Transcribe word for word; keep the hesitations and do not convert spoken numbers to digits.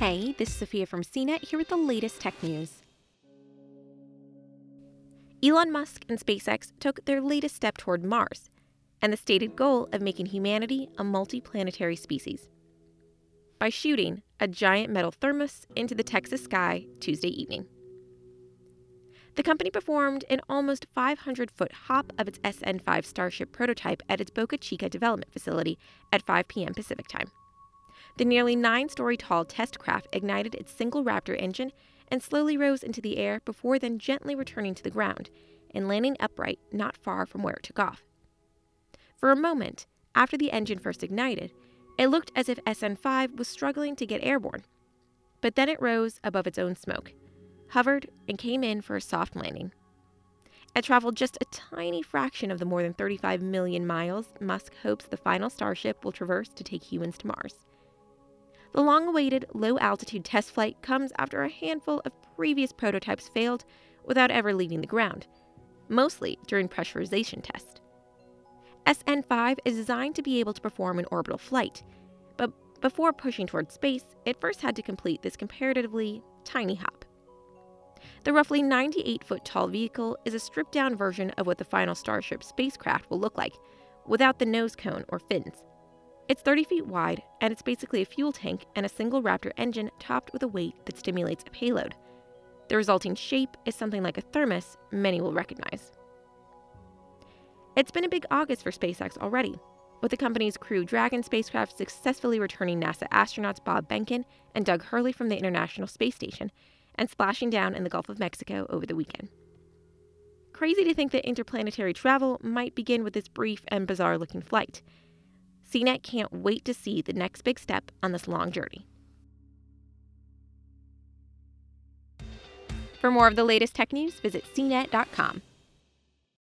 Hey, this is Sophia from C net here with the latest tech news. Elon Musk and SpaceX took their latest step toward Mars and the stated goal of making humanity a multiplanetary species by shooting a giant metal thermos into the Texas sky Tuesday evening. The company performed an almost five hundred foot hop of its S N five Starship prototype at its Boca Chica development facility at five p.m. Pacific time. The nearly nine-story tall test craft ignited its single Raptor engine and slowly rose into the air before then gently returning to the ground and landing upright not far from where it took off. For a moment, after the engine first ignited, it looked as if S N five was struggling to get airborne, but then it rose above its own smoke, hovered, and came in for a soft landing. It traveled just a tiny fraction of the more than thirty-five million miles Musk hopes the final Starship will traverse to take humans to Mars. The long-awaited low-altitude test flight comes after a handful of previous prototypes failed without ever leaving the ground, mostly during pressurization tests. S N five is designed to be able to perform an orbital flight, but before pushing toward space, it first had to complete this comparatively tiny hop. The roughly ninety-eight foot tall vehicle is a stripped-down version of what the final Starship spacecraft will look like, without the nose cone or fins. It's thirty feet wide, and it's basically a fuel tank and a single Raptor engine topped with a weight that stimulates a payload. The resulting shape is something like a thermos many will recognize. It's been a big August for SpaceX already, with the company's Crew Dragon spacecraft successfully returning NASA astronauts Bob Behnken and Doug Hurley from the International Space Station and splashing down in the Gulf of Mexico over the weekend. Crazy to think that interplanetary travel might begin with this brief and bizarre-looking flight. C net can't wait to see the next big step on this long journey. For more of the latest tech news, visit C net dot com.